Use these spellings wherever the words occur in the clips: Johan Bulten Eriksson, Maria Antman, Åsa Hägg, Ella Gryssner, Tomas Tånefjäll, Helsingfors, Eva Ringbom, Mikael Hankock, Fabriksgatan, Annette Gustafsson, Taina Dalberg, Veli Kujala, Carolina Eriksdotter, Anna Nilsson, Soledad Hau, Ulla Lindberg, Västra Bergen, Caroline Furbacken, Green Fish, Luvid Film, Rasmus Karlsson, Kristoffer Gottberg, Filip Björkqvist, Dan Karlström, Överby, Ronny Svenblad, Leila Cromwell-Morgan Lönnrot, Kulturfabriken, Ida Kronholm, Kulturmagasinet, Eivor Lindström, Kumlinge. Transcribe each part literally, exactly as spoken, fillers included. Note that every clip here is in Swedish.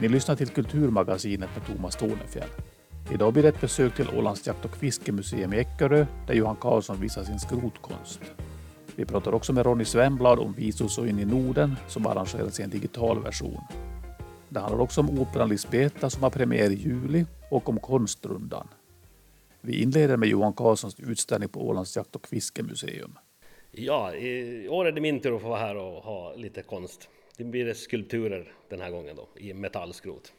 Ni lyssnar till Kulturmagasinet med Tomas Tånefjäll. Idag blir det ett besök till Ålands Jakt och fiskemuseum i Eckerö där Johan Karlsson visar sin skrotkonst. Vi pratar också med Ronny Svenblad om Viso In i Norden som arrangeras i en digital version. Det handlar också om operan Lisbeta som har premiär i juli och om Konstrundan. Vi inleder med Johan Karlssons utställning på Ålands Jakt och fiskemuseum. Ja, i år är det min tur att få vara här och ha lite konst. Det blir skulpturer den här gången då, i metallskrot.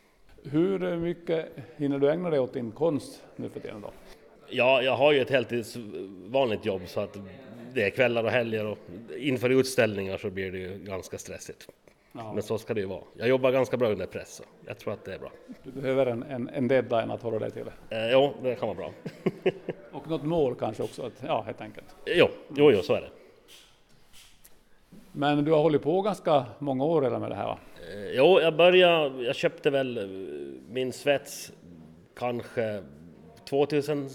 Hur mycket hinner du ägna dig åt din konst nu för tiden då? Ja, jag har ju ett heltids vanligt jobb så att det är kvällar och helger och inför utställningar så blir det ju ganska stressigt. Ja. Men så ska det ju vara. Jag jobbar ganska bra under press så jag tror att det är bra. Du behöver en, en, en deadline att hålla dig till? Eh, jo, det kan vara bra. Och något mål kanske också? Att, ja, helt enkelt. Jo, jo, jo, så är det. Men du har hållit på ganska många år redan med det här va? Eh, jo, jag började, jag köpte väl min svets kanske två tusen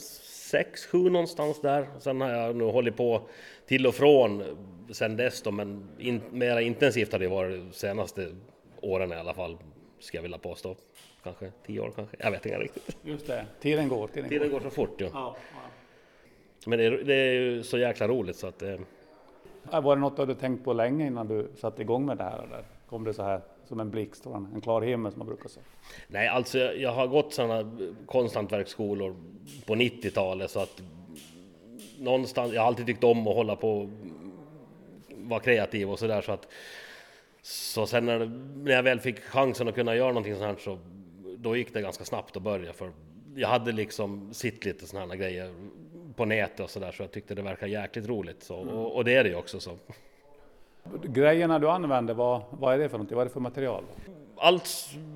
sex sju någonstans där. Sen har jag nu hållit på till och från sen dess då, men in, mer intensivt har det varit de senaste åren i alla fall, ska jag vilja påstå. Kanske tio år kanske, jag vet inte riktigt. Just det, tiden går. Tiden, tiden går. går så fort ja. ja, ja. Men det, det är ju så jäkla roligt så att... Eh, Var det något du hade tänkt på länge innan du satte igång med det här? Eller kom det så här som en blixt från en klar himmel som man brukar säga? Nej, alltså jag, jag har gått sådana konsthantverksskolor på nittiotalet så att någonstans, jag har alltid tyckt om att hålla på, vara kreativ och sådär så att så sen när, när jag väl fick chansen att kunna göra någonting sånt här så då gick det ganska snabbt att börja för jag hade liksom sett lite sådana här grejer på nätet och sådär så jag tyckte det verkar jäkligt roligt så, och, och det är det ju också så. Grejerna du använder, vad, vad är det för något? Vad är det för material? Allt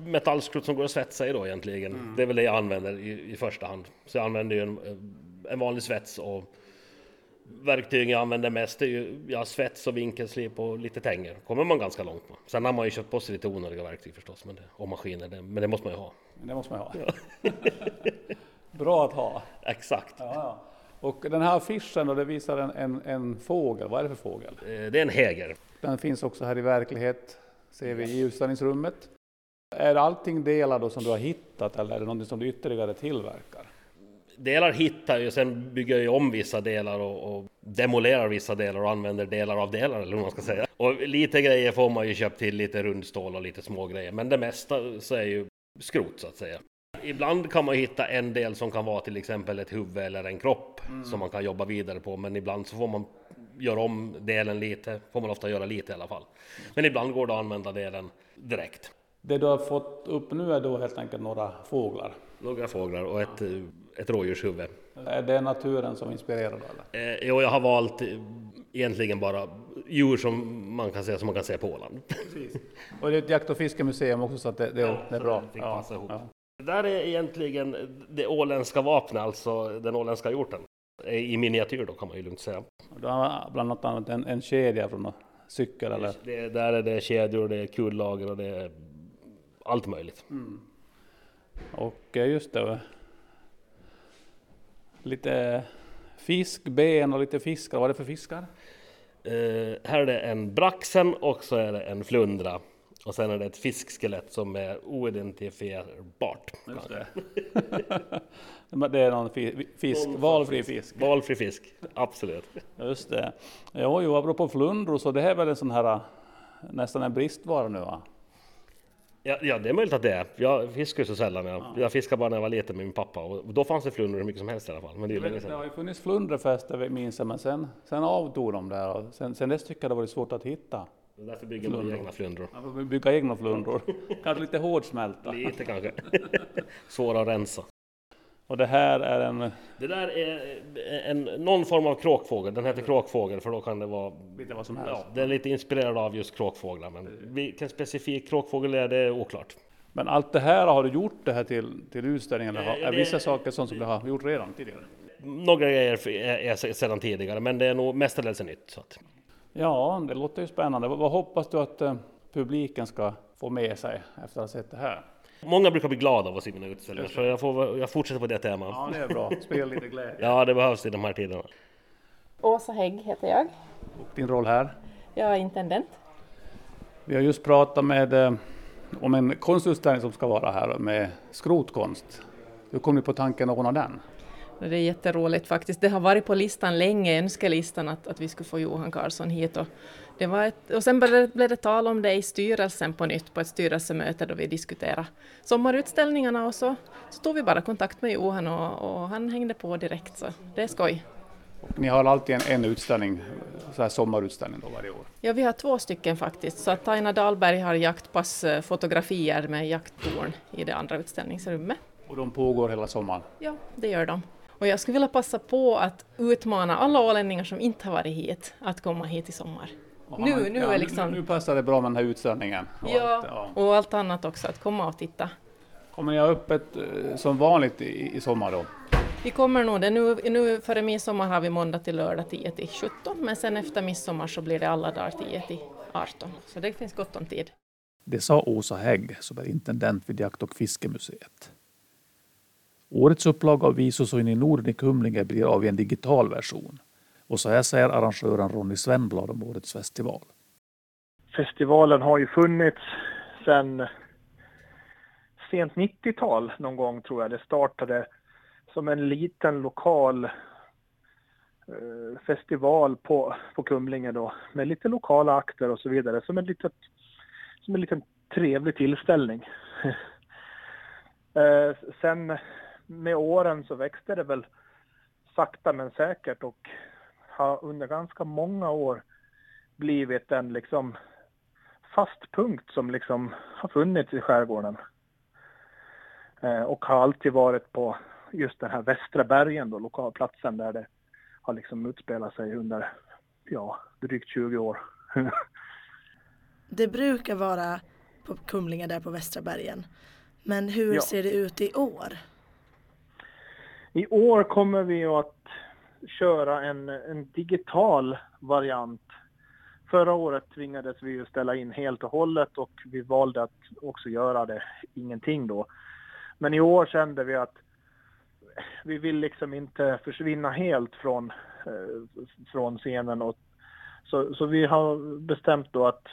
metallskrot som går att svetsa i då egentligen, mm. det är väl det jag använder i, i första hand. Så jag använder ju en, en vanlig svets och verktyg jag använder mest är ju ja, svets och vinkelslip och lite tänger. Kommer man ganska långt på. Sen har man ju köpt på sig lite onödiga verktyg förstås men det, och maskiner, det, men det måste man ju ha. Det måste man ju ha. Ja. Bra att ha. Exakt. Ja, ja. Och den här affischen och det visar en, en, en fågel. Vad är det för fågel? Det är en häger. Den finns också här i verklighet, ser vi i utställningsrummet. Är allting delar då som du har hittat eller är det någonting som du ytterligare tillverkar? Delar hittar jag och sen bygger jag om vissa delar och, och demolerar vissa delar och använder delar av delar eller hur man ska säga. Och lite grejer får man ju köpa till, lite rundstål och lite små grejer. Men det mesta så är ju skrot så att säga. Ibland kan man hitta en del som kan vara till exempel ett huvud eller en kropp mm. som man kan jobba vidare på. Men ibland så får man göra om delen lite, får man ofta göra lite i alla fall. Men ibland går det att använda delen direkt. Det du har fått upp nu är då helt enkelt några fåglar. Några fåglar och ett, ett rådjurshuvud. Är det naturen som inspirerar dig? Eller? Eh, jo, jag har valt egentligen bara djur som man kan säga som man kan se på Åland. Precis. Och det är ett jakt- och fiskemuseum också så att det, det, ja, det är bra. Det ja, passa ihop. Ja. Det där är egentligen det åländska vapnet, alltså den åländska hjorten. I miniatyr då kan man ju lugnt säga. Du har bland annat en, en kedja från en cykel eller? Det, där är det kedjor, det är kullager och det är allt möjligt. Mm. Och just det, lite fiskben och lite fiskar, vad är det för fiskar? Uh, här är det en braxen och så är det en flundra. Och sen är det ett fiskskelett som är oidentifierbart. Just det. Det är någon fi- fisk, valfri fisk. Valfri fisk, absolut. Just det. Jo, jo, apropå flundror så det här är väl en sån här, nästan en bristvara nu va? Ja, ja, det är möjligt att det är. Jag fiskar så sällan. Jag, ja. jag fiskar bara när jag var liten med min pappa. Och då fanns det flundror hur mycket som helst i alla fall. Men det, är det har ju funnits flundrefester minns jag, men sen, sen avtog de där. Och sen, sen dess tycker jag det var svårt att hitta. Därför bygger man flundror. egna flundror. Ja, bygga egna flundror. Kanske lite hårdsmälta. Lite kanske. Svåra att rensa. Och det här är en... Det där är en, någon form av kråkfågel. Den heter kråkfågel för då kan det vara... Lite vad som helst. Ja, den är lite inspirerad av just kråkfåglar. Men vilken specifik kråkfågel är det oklart. Men allt det här har du gjort det här till, till utställningen? Ja, det... Är vissa saker som du har gjort redan tidigare? Några grejer är sedan tidigare. Men det är nog mestadels nytt. Så att... Ja, det låter ju spännande. Vad hoppas du att eh, publiken ska få med sig efter att ha sett det här? Många brukar bli glada av att se mina utställningar, så jag, får, jag fortsätter på det temat. Ja, det är bra. Spel lite glädje. Ja, det behövs i de här tiderna. Åsa Hägg heter jag. Och din roll här? Jag är intendent. Vi har just pratat med eh, om en konstutställning som ska vara här med skrotkonst. Hur kom ni på tanken att ordna den? Det är jätteroligt faktiskt. Det har varit på listan länge, önskelistan, att, att vi skulle få Johan Karlsson hit. Och, det var ett, och sen blev det, blev det tal om det i styrelsen på nytt, på ett styrelsemöte då vi diskuterade sommarutställningarna. Och så, så tog vi bara kontakt med Johan och, och han hängde på direkt. Så det är skoj. Och ni har alltid en, en utställning, så här sommarutställning då varje år? Ja, vi har två stycken faktiskt. Så att Taina Dalberg har jaktpassfotografier med jakttorn i det andra utställningsrummet. Och de pågår hela sommaren? Ja, det gör de. Och jag skulle vilja passa på att utmana alla ålänningar som inte har varit hit att komma hit i sommar. Aha, nu, nu, ja, är liksom... nu passar det bra med den här utställningen. Och ja, allt, ja, och allt annat också, att komma och titta. Kommer jag öppet som vanligt i, i sommar då? Vi kommer nog det. Nu, nu före midsommar har vi måndag till lördag tio till sjutton. Men sen efter midsommar så blir det alla dagar tio till arton. Så det finns gott om tid. Det sa Åsa Hägg som är intendent vid Jakt- och fiskemuseet. Årets upplaga av Viso In i Norden i Kumlinge blir av i en digital version. Och så här säger arrangören Ronny Svenblad om årets festival. Festivalen har ju funnits sedan sent nittiotal någon gång, tror jag. Det startade som en liten lokal eh, festival på, på Kumlinge då, med lite lokala akter och så vidare. Som en litet, som en liten trevlig tillställning. eh, sen... Med åren så växte det väl sakta men säkert och har under ganska många år blivit en liksom fast punkt som liksom har funnits i skärgården. Eh, och har alltid varit på just den här Västra Bergen då, lokalplatsen där det har liksom utspelat sig under ja, drygt tjugo år. Det brukar vara på Kumlinge där på Västra Bergen. Men hur ja. ser det ut i år? I år kommer vi att köra en, en digital variant. Förra året tvingades vi ju ställa in helt och hållet och vi valde att också göra det ingenting då. Men i år kände vi att vi vill liksom inte försvinna helt från, eh, från scenen. Och så, så vi har bestämt då att,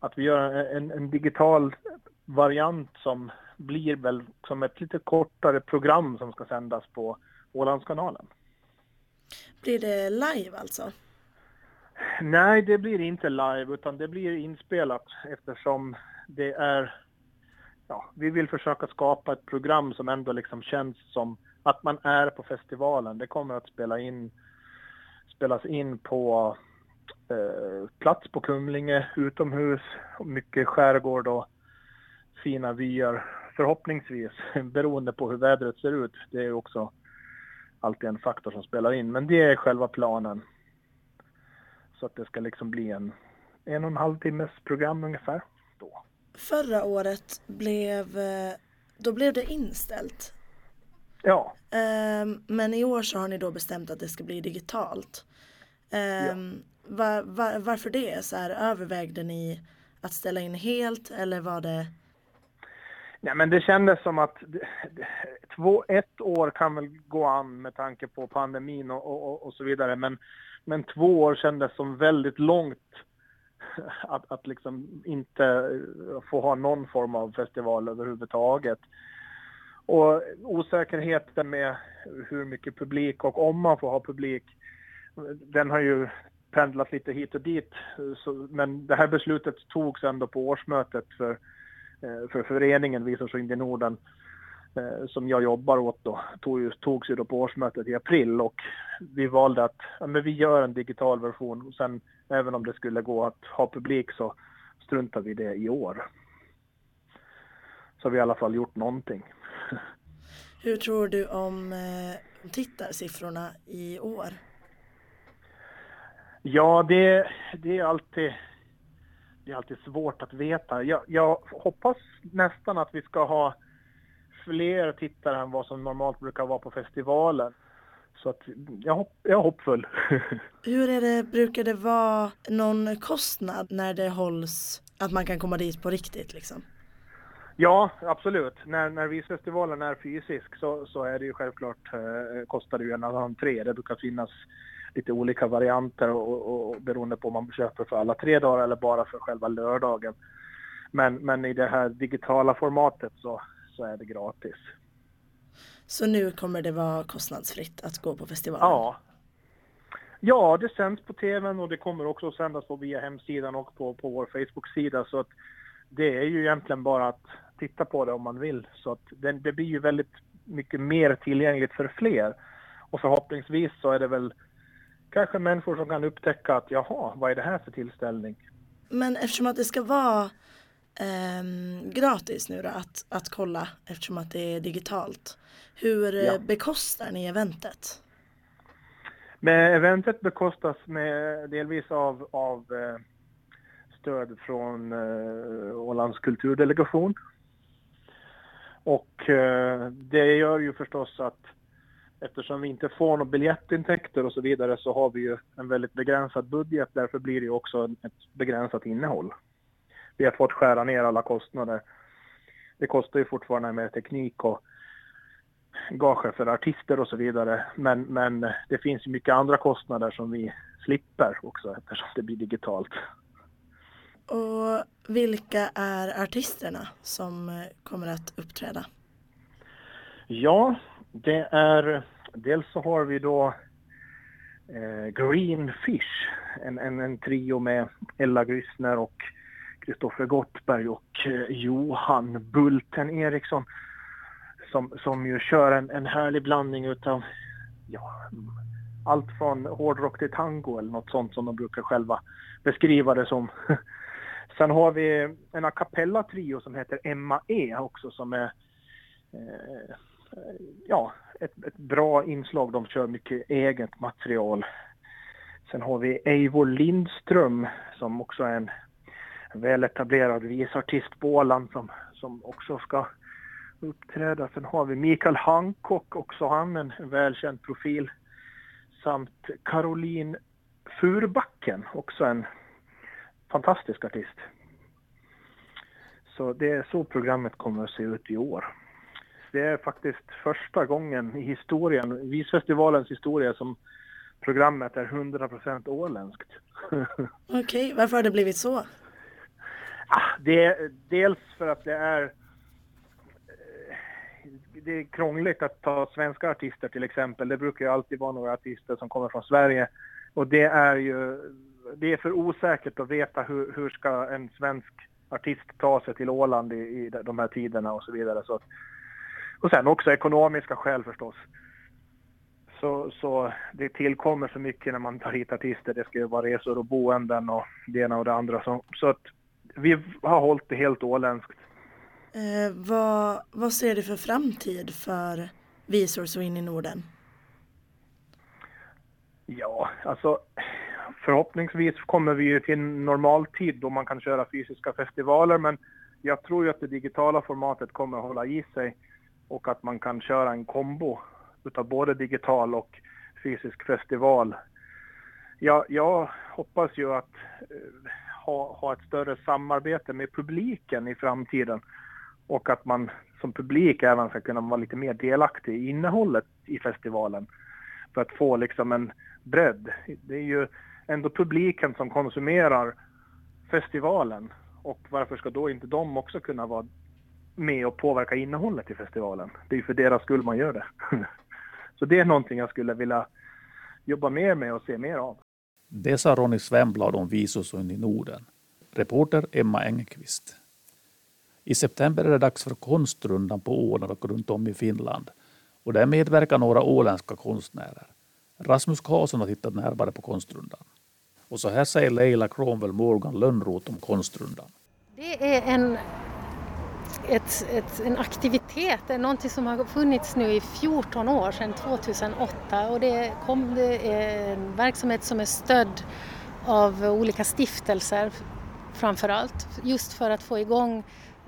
att vi gör en, en digital variant som blir väl som ett lite kortare program som ska sändas på Ålandskanalen. Blir det live alltså? Nej, det blir inte live utan det blir inspelat eftersom det är, ja, vi vill försöka skapa ett program som ändå liksom känns som att man är på festivalen. Det kommer att spela in, spelas in på eh, plats på Kumlinge, utomhus, mycket skärgård och fina vyer, förhoppningsvis, beroende på hur vädret ser ut. Det är också alltid en faktor som spelar in, men det är själva planen. Så att det ska liksom bli en en och en halv timmes program ungefär då. Förra året blev då blev det inställt. Ja. Men i år så har ni då bestämt att det ska bli digitalt. Ja. Var, var, varför det? Så här, övervägde ni att ställa in helt eller var det... Nej, men det kändes som att två, ett år kan väl gå an med tanke på pandemin och, och, och så vidare. Men, men två år kändes som väldigt långt att, att liksom inte få ha någon form av festival överhuvudtaget. Och osäkerheten med hur mycket publik och om man får ha publik, den har ju pendlat lite hit och dit. Så, men det här beslutet togs ändå på årsmötet för... för föreningen Viso In i Norden som jag jobbar åt då, tog, togs ju då på årsmötet i april och vi valde att ja, men vi gör en digital version och sen även om det skulle gå att ha publik så struntar vi det i år. Så har vi i alla fall gjort någonting. Hur tror du om eh, tittarsiffrorna i år? Ja, det, det är alltid... Det är alltid svårt att veta. Jag, jag hoppas nästan att vi ska ha fler tittare än vad som normalt brukar vara på festivalen. Så att jag, hopp, jag är hoppfull. Hur är det, brukar det vara någon kostnad när det hålls att man kan komma dit på riktigt liksom? Ja, absolut. När, när visfestivalen är fysisk så, så är det ju självklart eh, kostar det ju en entré. Det brukar finnas lite olika varianter och, och, och beroende på om man köper för alla tre dagar eller bara för själva lördagen. Men, men i det här digitala formatet så, så är det gratis. Så nu kommer det vara kostnadsfritt att gå på festivalen? Ja, ja det sänds på tvn och det kommer också att sändas på via hemsidan och på, på vår Facebook-sida. Så att det är ju egentligen bara att titta på det om man vill. Så att det, det blir ju väldigt mycket mer tillgängligt för fler. Och förhoppningsvis så är det väl kanske människor som kan upptäcka att jaha, vad är det här för tillställning? Men eftersom att det ska vara eh, gratis nu då, att, att kolla eftersom att det är digitalt. Hur ja. bekostar ni eventet? Men eventet bekostas med delvis av, av stöd från eh, Ålands kulturdelegation. Och eh, det gör ju förstås att eftersom vi inte får några biljettintäkter och så vidare så har vi ju en väldigt begränsad budget. Därför blir det ju också ett begränsat innehåll. Vi har fått skära ner alla kostnader. Det kostar ju fortfarande med teknik och gager för artister och så vidare. Men, men det finns ju mycket andra kostnader som vi slipper också eftersom det blir digitalt. Och vilka är artisterna som kommer att uppträda? Ja, det är, dels så har vi då eh, Green Fish, en, en, en trio med Ella Gryssner och Kristoffer Gottberg och eh, Johan Bulten Eriksson som, som ju kör en, en härlig blandning utav ja, allt från hårdrock till tango eller något sånt som de brukar själva beskriva det som. Sen har vi en a cappella trio som heter Emma E också som är eh, ja, ett, ett bra inslag. De kör mycket eget material. Sen har vi Eivor Lindström som också är en väletablerad visartist på Åland som, som också ska uppträda. Sen har vi Mikael Hankock, också han en välkänd profil. Samt Caroline Furbacken, också en fantastisk artist. Så det är så programmet kommer att se ut i år. Det är faktiskt första gången i historien, Visfestivalens historia, som programmet är hundra procent åländskt. Okej, okay, varför har det blivit så? Det är, dels för att det är, det är krångligt att ta svenska artister till exempel. Det brukar ju alltid vara några artister som kommer från Sverige. Och det är ju det är för osäkert att veta hur, hur ska en svensk artist ta sig till Åland i, i de här tiderna och så vidare. Så att, och sen också ekonomiska skäl förstås. Så, så det tillkommer så mycket när man tar hit artister. Det ska ju vara resor och boenden och det ena och det andra. Så, så att vi har hållit det helt åländskt. Eh, vad, vad ser du för framtid för Visor så in i Norden? Ja, alltså förhoppningsvis kommer vi ju till normal tid då man kan köra fysiska festivaler. Men jag tror ju att det digitala formatet kommer att hålla i sig. Och att man kan köra en kombo utav både digital och fysisk festival. Jag, jag hoppas ju att eh, ha, ha ett större samarbete med publiken i framtiden. Och att man som publik även ska kunna vara lite mer delaktig i innehållet i festivalen. För att få liksom en bredd. Det är ju ändå publiken som konsumerar festivalen. Och varför ska då inte de också kunna vara med och påverka innehållet i festivalen? Det är ju för deras skull man gör det. Så det är någonting jag skulle vilja jobba mer med och se mer av. Det sa Ronny Svenblad om Viso in i Norden. Reporter Emma Engqvist. I september är det dags för konstrundan på Åland och runt om i Finland. Och där medverkar några åländska konstnärer. Rasmus Karlsson har tittat närmare på konstrundan. Och så här säger Leila Cromwell-Morgan Lönnrot om konstrundan. Det är en Ett, ett, en aktivitet, det är någonting som har funnits nu i fjorton år sedan två tusen åtta och det, kom, det är en verksamhet som är stödd av olika stiftelser framför allt just för att få igång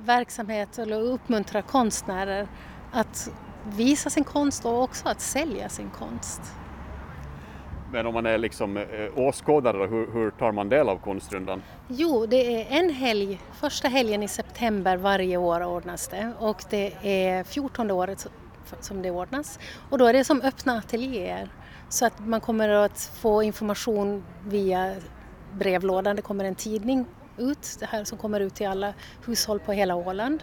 verksamhet eller uppmuntra konstnärer att visa sin konst och också att sälja sin konst. Men om man är liksom eh, åskådare, hur, hur tar man del av konstrundan? Jo, det är en helg, första helgen i september varje år ordnas det. Och det är fjortonde året som det ordnas. Och då är det som öppna ateljéer. Så att man kommer att få information via brevlådan, det kommer en tidning ut, det här som kommer ut till alla hushåll på hela Åland.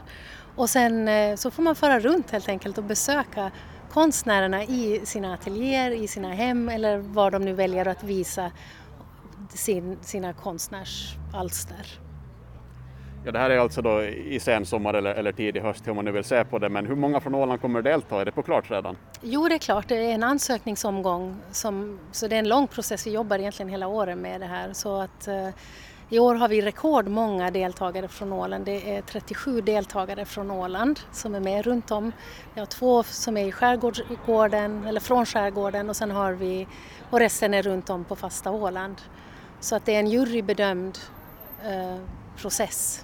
Och sen så får man föra runt helt enkelt och besöka konstnärerna i sina ateljéer, i sina hem eller var de nu väljer att visa sin, sina konstnärsalster. Ja, det här är alltså då i sen sommar eller, eller tidig höst, hur man nu vill se på det. Men hur många från Åland kommer delta? Är det på klart redan? Jo, det är klart. Det är en ansökningsomgång. Som, så det är en lång process. Vi jobbar egentligen hela året med det här. Så att, eh, i år har vi rekordmånga deltagare från Åland. Det är trettiosju deltagare från Åland som är med runt om. Vi har två som är i skärgården, eller från skärgården. Och sen har vi, och resten är runt om på fasta Åland. Så att det är en jurybedömd eh, process.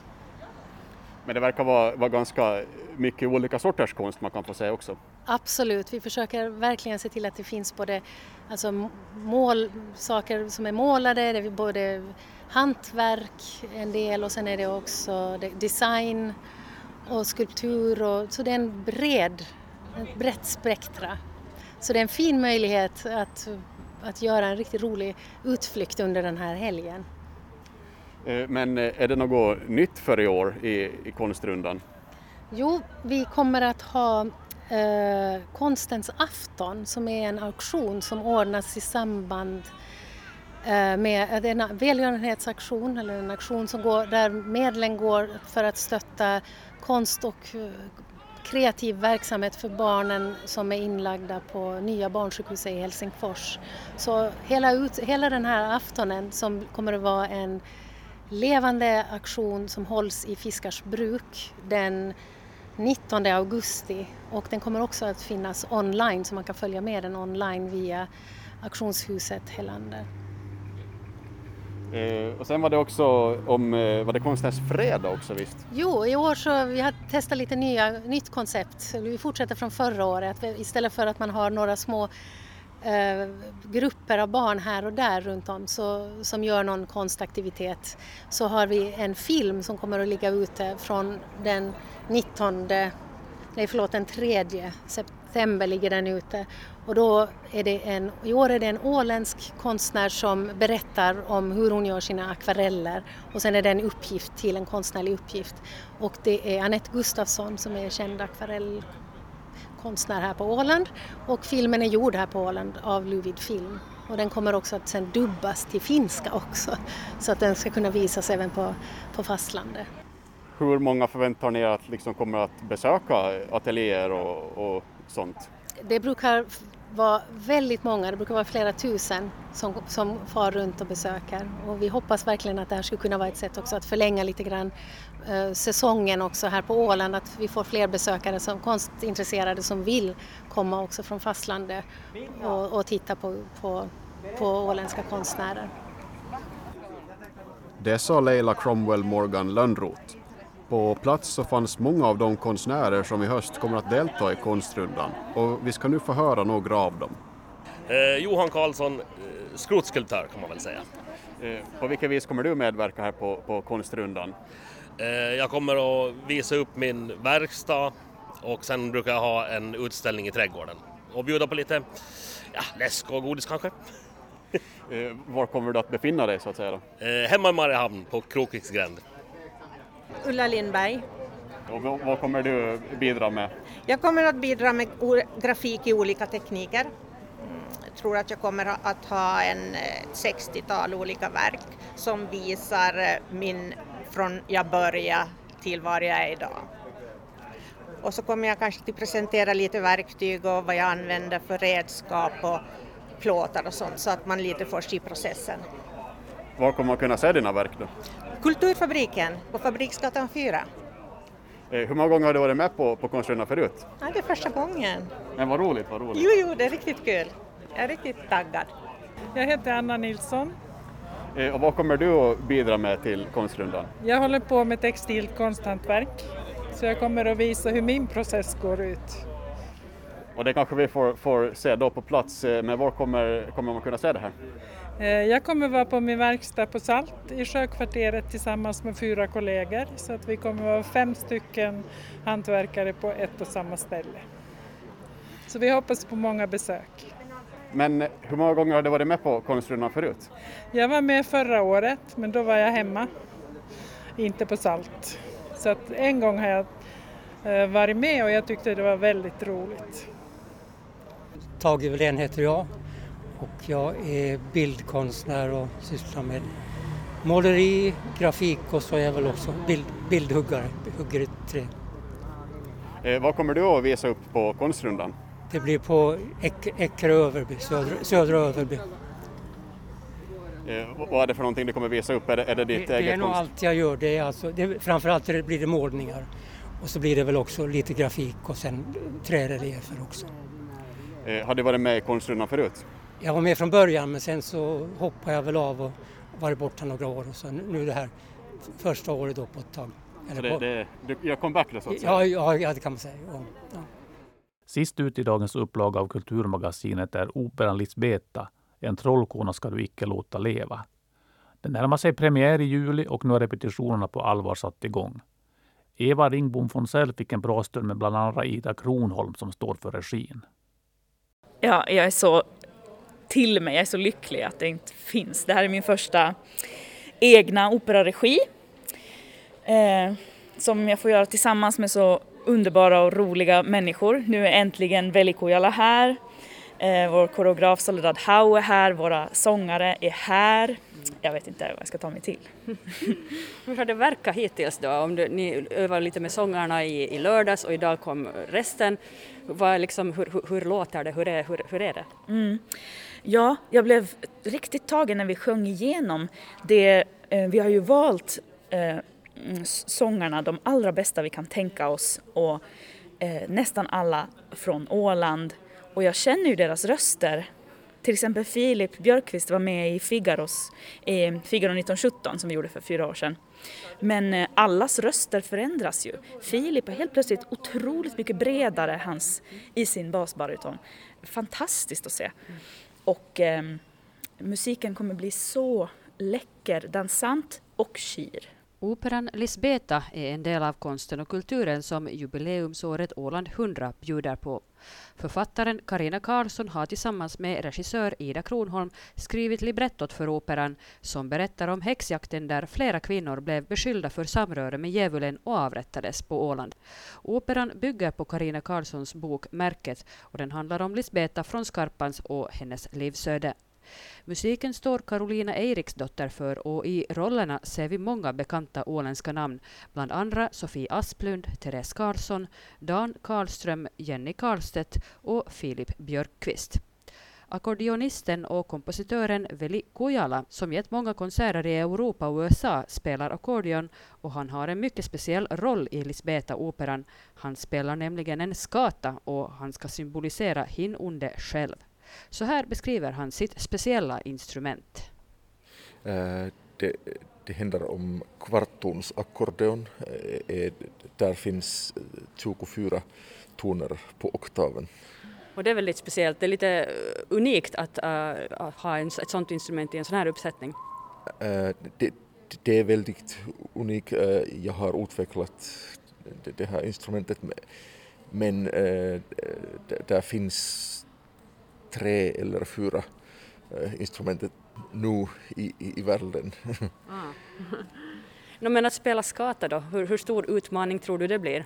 Men det verkar vara, vara ganska mycket olika sorters konst man kan få säga också. Absolut, vi försöker verkligen se till att det finns både alltså mål, saker som är målade, det är både hantverk en del och sen är det också design och skulptur. Och, så det är en bred, ett brett spektra. Så det är en fin möjlighet att, att göra en riktigt rolig utflykt under den här helgen. Men är det något nytt för i år i, i konstrundan? Jo, vi kommer att ha eh, konstens afton som är en auktion som ordnas i samband eh, med en välgörenhetsaktion eller en aktion som går, där medlen går för att stötta konst och kreativ verksamhet för barnen som är inlagda på nya barnsjukhuset i Helsingfors. Så hela, ut, hela den här aftonen som kommer att vara en levande aktion som hålls i Fiskars bruk den nittonde augusti, och den kommer också att finnas online så man kan följa med den online via auktionshuset Hellander. Eh, och sen var det också om eh, var det konstnärsfredag också visst? Jo, i år så vi har testat lite nya, nytt koncept. Vi fortsätter från förra året. Istället för att man har några små Eh, grupper av barn här och där runt om så, som gör någon konstaktivitet, så har vi en film som kommer att ligga ute från den nittonde, nej förlåt den tredje september ligger den ute, och då är det en, i år är det en åländsk konstnär som berättar om hur hon gör sina akvareller, och sen är det en uppgift till en konstnärlig uppgift, och det är Annette Gustafsson som är känd akvarell konstnär här på Åland, och filmen är gjord här på Åland av Luvid Film, och den kommer också att sen dubbas till finska också så att den ska kunna visas även på, på fastlandet. Hur många förväntar ni att liksom kommer att besöka ateljéer och, och sånt? Det brukar vara väldigt många, det brukar vara flera tusen som, som far runt och besöker, och vi hoppas verkligen att det här skulle kunna vara ett sätt också att förlänga lite grann eh, säsongen också här på Åland, att vi får fler besökare som konstintresserade som vill komma också från fastlandet och, och titta på, på, på åländska konstnärer. Det sa Leila Cromwell-Morgan Lönnrot. På plats så fanns många av de konstnärer som i höst kommer att delta i konstrundan, och vi ska nu få höra några av dem. Eh, Johan Karlsson, eh, skrotskulptör kan man väl säga. Eh, på vilka vis kommer du medverka här på, på konstrundan? Eh, jag kommer att visa upp min verkstad, och sen brukar jag ha en utställning i trädgården och bjuda på lite ja, läsk och godis kanske. eh, var kommer du att befinna dig så att säga då? Eh, hemma i Mariehamn på Krokiksgränd. Ulla Lindberg. Och vad kommer du bidra med? Jag kommer att bidra med grafik i olika tekniker. Jag tror att jag kommer att ha en sextiotal olika verk som visar min från jag började till var jag är idag. Och så kommer jag kanske att presentera lite verktyg och vad jag använder för redskap och plåtar och sånt, så att man lite får se processen. Var kommer man kunna se dina verk då? Kulturfabriken på Fabriksgatan fyra. Hur många gånger har du varit med på, på konstrundan förut? Ja, det är första gången. Men vad roligt, vad roligt. Jo, jo, det är riktigt kul. Jag är riktigt taggad. Jag heter Anna Nilsson. Och vad kommer du att bidra med till konstrundan? Jag håller på med textilt konsthantverk. Så jag kommer att visa hur min process går ut. Och det kanske vi får, får se då på plats. Men var kommer, kommer man kunna se det här? Jag kommer vara på min verkstad på Salt i sjökvarteret tillsammans med fyra kollegor, så att vi kommer vara fem stycken hantverkare på ett och samma ställe. Så vi hoppas på många besök. Men hur många gånger har du varit med på konstrundan förut? Jag var med förra året, men då var jag hemma. inte på Salt. Så att en gång har jag varit med och jag tyckte det var väldigt roligt. Tage Wilén heter jag och jag är bildkonstnär och sysslar med måleri, grafik och så är jag väl också bild, bildhuggare, hugger i trä. Eh, vad kommer du att visa upp på konstrundan? Det blir på Eckerö Överby, södra, södra Överby. Eh, vad är det för någonting du kommer visa upp? Är det, är det ditt eget konst? Det är nog allt jag gör. Det är alltså, det, framförallt blir det målningar och så blir det väl också lite grafik och sen träreliefer också. Eh, har du varit med i konstrundan förut? Jag var med från början men sen så hoppade jag väl av och varit borta några år och så nu det här första året då på ett tag. Eller det, på... det, du, jag kom back då så att säga. Ja, ja, det kan man säga. Ja, ja. Sist ut i dagens upplaga av Kulturmagasinet är operan Lisbeta. En trollkona ska du icke låta leva. Den närmar sig premiär i juli och nu har repetitionerna på allvar satt igång. Eva Ringbom von Sell fick en bra stund med bland andra Ida Kronholm som står för regin. Ja, jag är så till mig. Jag är så lycklig att det inte finns. Det här är min första egna operaregi eh, som jag får göra tillsammans med så underbara och roliga människor. Nu är äntligen Veli Kujala här. Eh, vår koreograf Soledad Hau är här. Våra sångare är här. Jag vet inte vad jag ska ta mig till. Hur har det verkat hittills då? Om du, ni övar lite med sångarna i, i lördags och idag kom resten. Vad, liksom, hur, hur, hur låter det? Hur är, hur, hur är det? Mm. Ja, jag blev riktigt tagen när vi sjöng igenom det. Eh, vi har ju valt eh, sångarna, de allra bästa vi kan tänka oss. Och eh, nästan alla från Åland. Och jag känner ju deras röster. Till exempel Filip Björkqvist var med i Figaros, eh, Figaro nitton sjutton som vi gjorde för fyra år sedan. Men eh, allas röster förändras ju. Filip är helt plötsligt otroligt mycket bredare hans, i sin basbaryton. Fantastiskt att se. Och eh, musiken kommer bli så läcker, dansant och skir. Operan Lisbeta är en del av konsten och kulturen som jubileumsåret Åland hundra bjuder på. Författaren Katarina Karlsson har tillsammans med regissör Ida Kronholm skrivit librettot för operan som berättar om häxjakten där flera kvinnor blev beskyllda för samröre med djävulen och avrättades på Åland. Operan bygger på Katarina Karlssons bok Märket och den handlar om Lisbeta från Skarpans och hennes livsöde. Musiken står Carolina Eriksdotter för och i rollerna ser vi många bekanta åländska namn, bland andra Sofie Asplund, Therese Karlsson, Dan Karlström, Jenny Karlstedt och Filip Björkqvist. Akkordionisten och kompositören Veli Kujala, som gett många konserter i Europa och U S A, spelar ackordion och han har en mycket speciell roll i Lisbeta-operan. Han spelar nämligen en skata och han ska symbolisera Hinunde själv. Så här beskriver han sitt speciella instrument. Uh, det, det handlar om kvartonsackordon. Uh, där finns tjugofyra toner på oktaven. Och det är väldigt speciellt. Det är lite unikt att uh, ha en, ett sånt instrument i en sån här uppsättning. Uh, det, det är väldigt unikt. Uh, jag har utvecklat det, det här instrumentet. Men uh, där finns tre eller fyra eh, instrumentet nu i, i, i världen. Ah. No, men att spela skata då, hur, hur stor utmaning tror du det blir?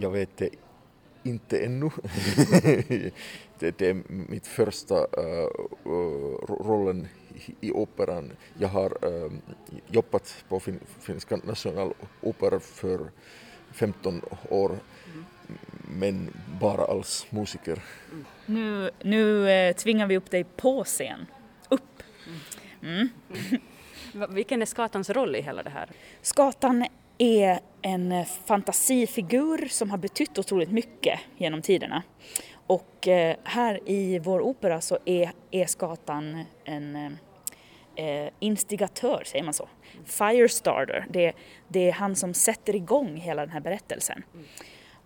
Jag vet det inte ännu. det, det är mitt första uh, rollen i operan. Jag har uh, jobbat på fin- finska nationalopera för femton år. Mm. Men bara alls musiker. Mm. Nu, nu eh, tvingar vi upp dig på scen. Upp! Mm. Mm. Vilken är skatans roll i hela det här? Skatan är en fantasifigur som har betytt otroligt mycket genom tiderna. Och eh, här i vår opera så är, är skatan en eh, instigatör, säger man så. Firestarter, det, det är han som sätter igång hela den här berättelsen. Mm.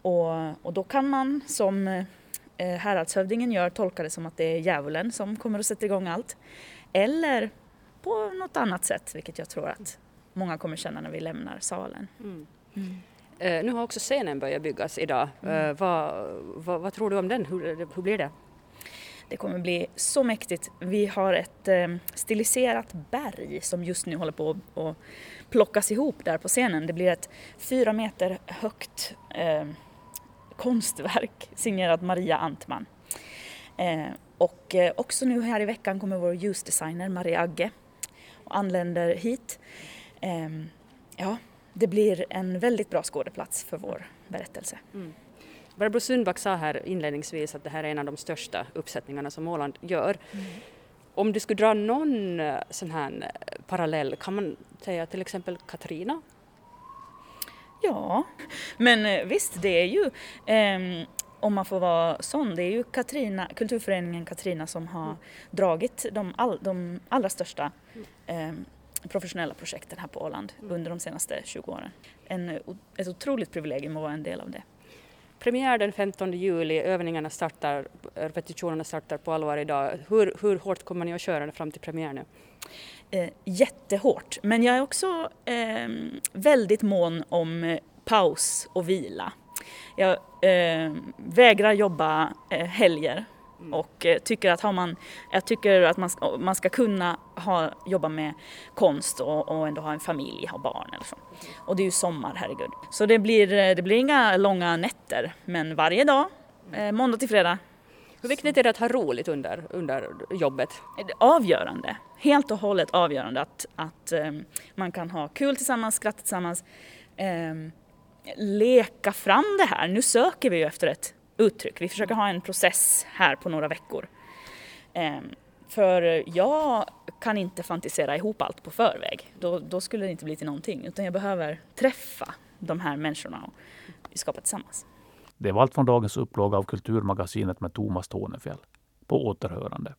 Och, och då kan man, som eh, häradshövdingen gör, tolka det som att det är djävulen som kommer att sätta igång allt. Eller på något annat sätt, vilket jag tror att många kommer känna när vi lämnar salen. Mm. Mm. Eh, nu har också scenen börjat byggas idag. Mm. Eh, vad, vad, vad tror du om den? Hur, hur blir det? Det kommer bli så mäktigt. Vi har ett stiliserat berg som just nu håller på att plockas ihop där på scenen. Det blir ett fyra meter högt eh, konstverk signerat Maria Antman. Eh, och också nu här i veckan kommer vår ljusdesigner Maria Agge och anländer hit. Eh, ja, det blir en väldigt bra skådeplats för vår berättelse. Mm. Barbro Sundback sa här inledningsvis att det här är en av de största uppsättningarna som Åland gör. Mm. Om du skulle dra någon sån här parallell, kan man säga till exempel Katarina? Ja, men visst, det är ju, eh, om man får vara sån, det är ju Katarina, kulturföreningen Katarina som har mm. dragit de, all, de allra största eh, professionella projekten här på Åland mm. under de senaste tjugo åren. En, ett otroligt privilegium att vara en del av det. Premiär den femtonde juli, övningarna startar, repetitionerna startar på allvar idag. Hur, hur hårt kommer ni att köra fram till premiären nu? Eh, jättehårt, men jag är också eh, väldigt mån om paus och vila. Jag eh, vägrar jobba eh, helger och eh, tycker att har man, jag tycker att man ska, man ska kunna ha, jobba med konst och, och ändå ha en familj, ha barn eller så. Och det är ju sommar, herregud. Så det blir, det blir inga långa nätter, men varje dag, eh, måndag till fredag. Hur viktigt är det att ha roligt under, under jobbet? Avgörande. Helt och hållet avgörande att, att eh, man kan ha kul tillsammans, skratta tillsammans, eh, leka fram det här. Nu söker vi ju efter ett uttryck. Vi försöker ha en process här på några veckor. Eh, för jag kan inte fantisera ihop allt på förväg. Då, då skulle det inte bli till någonting. Utan jag behöver träffa de här människorna och skapa tillsammans. Det var allt från dagens upplaga av Kulturmagasinet med Tomas Tånefjäll. På återhörande.